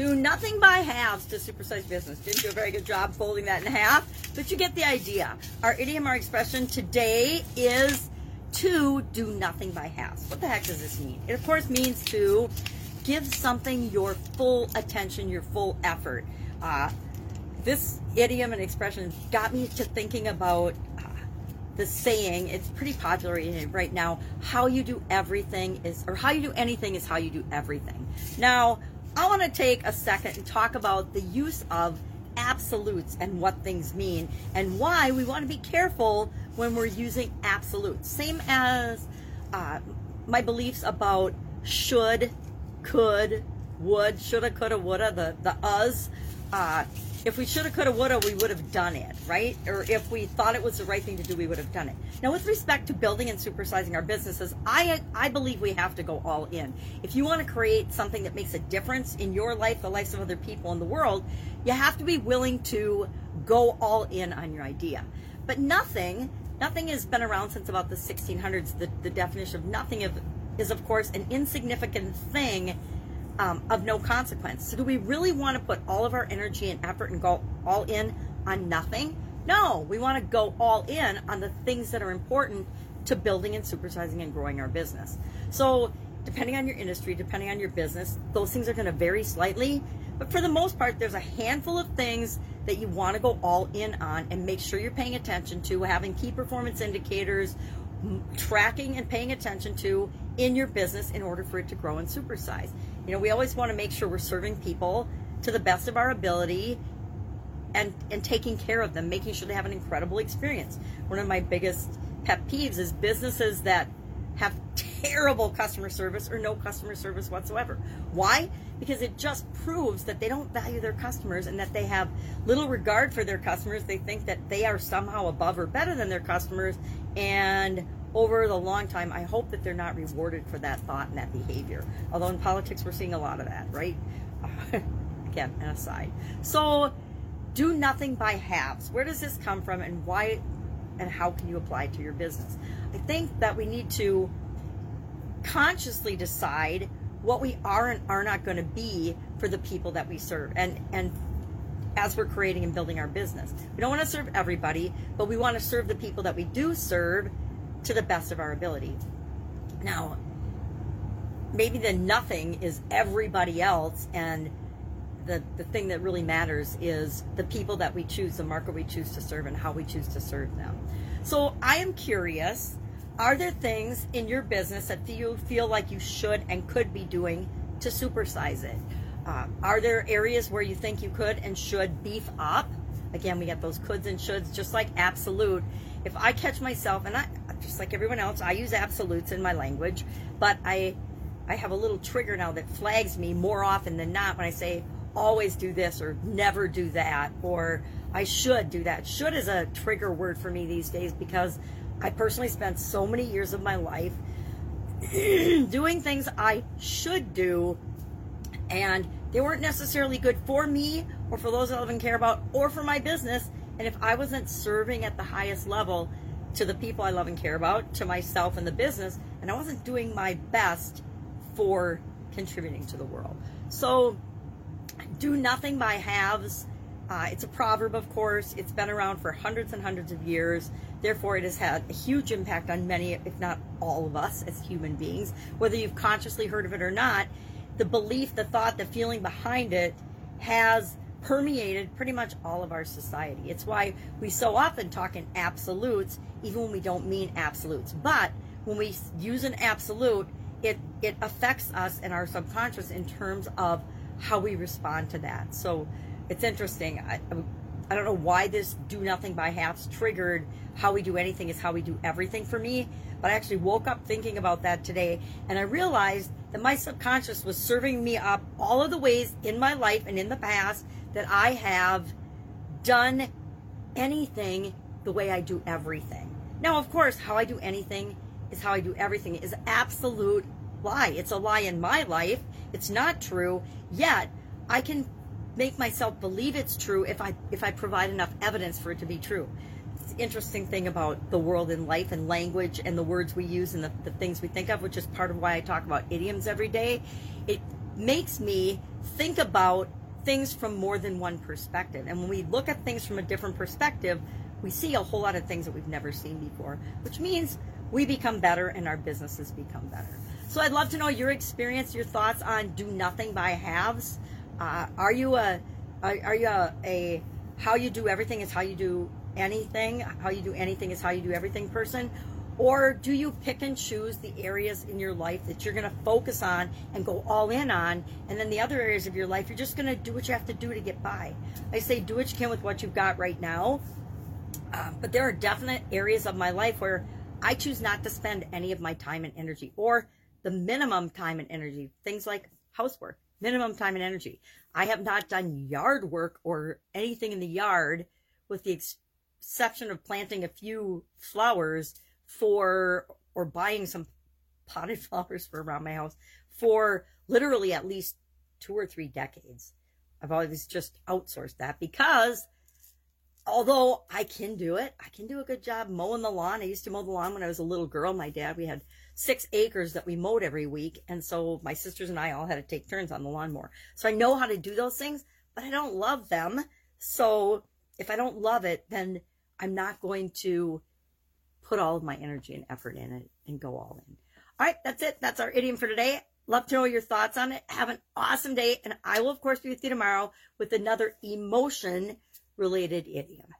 Do nothing by halves to supersize business. Didn't do a very good job folding that in half, but you get the idea. Our idiom, our expression today is to do nothing by halves. What the heck does this mean? It of course means to give something your full attention, your full effort. This idiom and expression got me to thinking about the saying, it's pretty popular right now, how you do anything is how you do everything. Now, I want to take a second and talk about the use of absolutes and what things mean and why we want to be careful when we're using absolutes. Same as my beliefs about should, could, would, shoulda, coulda, woulda, the us. If we shoulda, coulda, woulda, we would have done it, right? Or if we thought it was the right thing to do, we would have done it. Now, with respect to building and supersizing our businesses, I believe we have to go all in. If you want to create something that makes a difference in your life, the lives of other people in the world, you have to be willing to go all in on your idea. But nothing has been around since about the 1600s. The definition of nothing is, of course, an insignificant thing of no consequence. So do we really want to put all of our energy and effort and go all in on nothing? No, we want to go all in on the things that are important to building and supersizing and growing our business. So depending on your industry, depending on your business, those things are going to vary slightly. But for the most part, there's a handful of things that you want to go all in on and make sure you're paying attention to, having key performance indicators, tracking and paying attention to in your business in order for it to grow and supersize. You know, we always want to make sure we're serving people to the best of our ability and taking care of them, making sure they have an incredible experience. One of my biggest pet peeves is businesses that have terrible customer service or no customer service whatsoever. Why? Because it just proves that they don't value their customers and that they have little regard for their customers. They think that they are somehow above or better than their customers, and over the long time, I hope that they're not rewarded for that thought and that behavior. Although in politics, we're seeing a lot of that, right? Again, an aside. So do nothing by halves. Where does this come from, and why and how can you apply it to your business? I think that we need to consciously decide what we are and are not going to be for the people that we serve and as we're creating and building our business. We don't want to serve everybody, but we want to serve the people that we do serve to the best of our ability. Now, maybe the nothing is everybody else, and the thing that really matters is the people that we choose, the market we choose to serve, and how we choose to serve them. So I am curious, are there things in your business that you feel like you should and could be doing to supersize it? Are there areas where you think you could and should beef up? Again, we got those coulds and shoulds, just like absolute. If I catch myself, and I, just like everyone else, I use absolutes in my language, but I have a little trigger now that flags me more often than not when I say always do this or never do that, or I should do that. Should is a trigger word for me these days because I personally spent so many years of my life doing things I should do, and they weren't necessarily good for me or for those I love and care about or for my business. And if I wasn't serving at the highest level to the people I love and care about, to myself and the business, and I wasn't doing my best for contributing to the world. So do nothing by halves. It's a proverb, of course. It's been around for hundreds and hundreds of years. Therefore, it has had a huge impact on many, if not all of us as human beings, whether you've consciously heard of it or not. The belief, the thought, the feeling behind it has permeated pretty much all of our society. It's why we so often talk in absolutes, even when we don't mean absolutes. But when we use an absolute, it affects us and our subconscious in terms of how we respond to that. So it's interesting. I don't know why this do nothing by halves triggered how we do anything is how we do everything for me, but I actually woke up thinking about that today, and I realized that my subconscious was serving me up all of the ways in my life and in the past that I have done anything the way I do everything. Now, of course, how I do anything is how I do everything is an absolute lie. It's a lie in my life. It's not true, yet I can make myself believe it's true if I provide enough evidence for it to be true. It's an interesting thing about the world and life and language and the words we use and the things we think of, which is part of why I talk about idioms every day. It makes me think about things from more than one perspective. And when we look at things from a different perspective, we see a whole lot of things that we've never seen before, which means we become better and our businesses become better. So I'd love to know your experience, your thoughts on do nothing by halves. Are you a how you do everything is how you do anything, how you do anything is how you do everything person? Or do you pick and choose the areas in your life that you're going to focus on and go all in on, and then the other areas of your life, you're just going to do what you have to do to get by? I say do what you can with what you've got right now, but there are definite areas of my life where I choose not to spend any of my time and energy, or the minimum time and energy, things like housework, minimum time and energy. I have not done yard work or anything in the yard with the exception of planting a few flowers or buying some potted flowers for around my house for literally at least 2 or 3 decades. I've always just outsourced that because although I can do it, I can do a good job mowing the lawn. I used to mow the lawn when I was a little girl. My dad, we had 6 acres that we mowed every week. And so my sisters and I all had to take turns on the lawnmower. So I know how to do those things, but I don't love them. So if I don't love it, then I'm not going to put all of my energy and effort in it and go all in. All right, that's it. That's our idiom for today. Love to know your thoughts on it. Have an awesome day. And I will, of course, be with you tomorrow with another emotion-related idiom.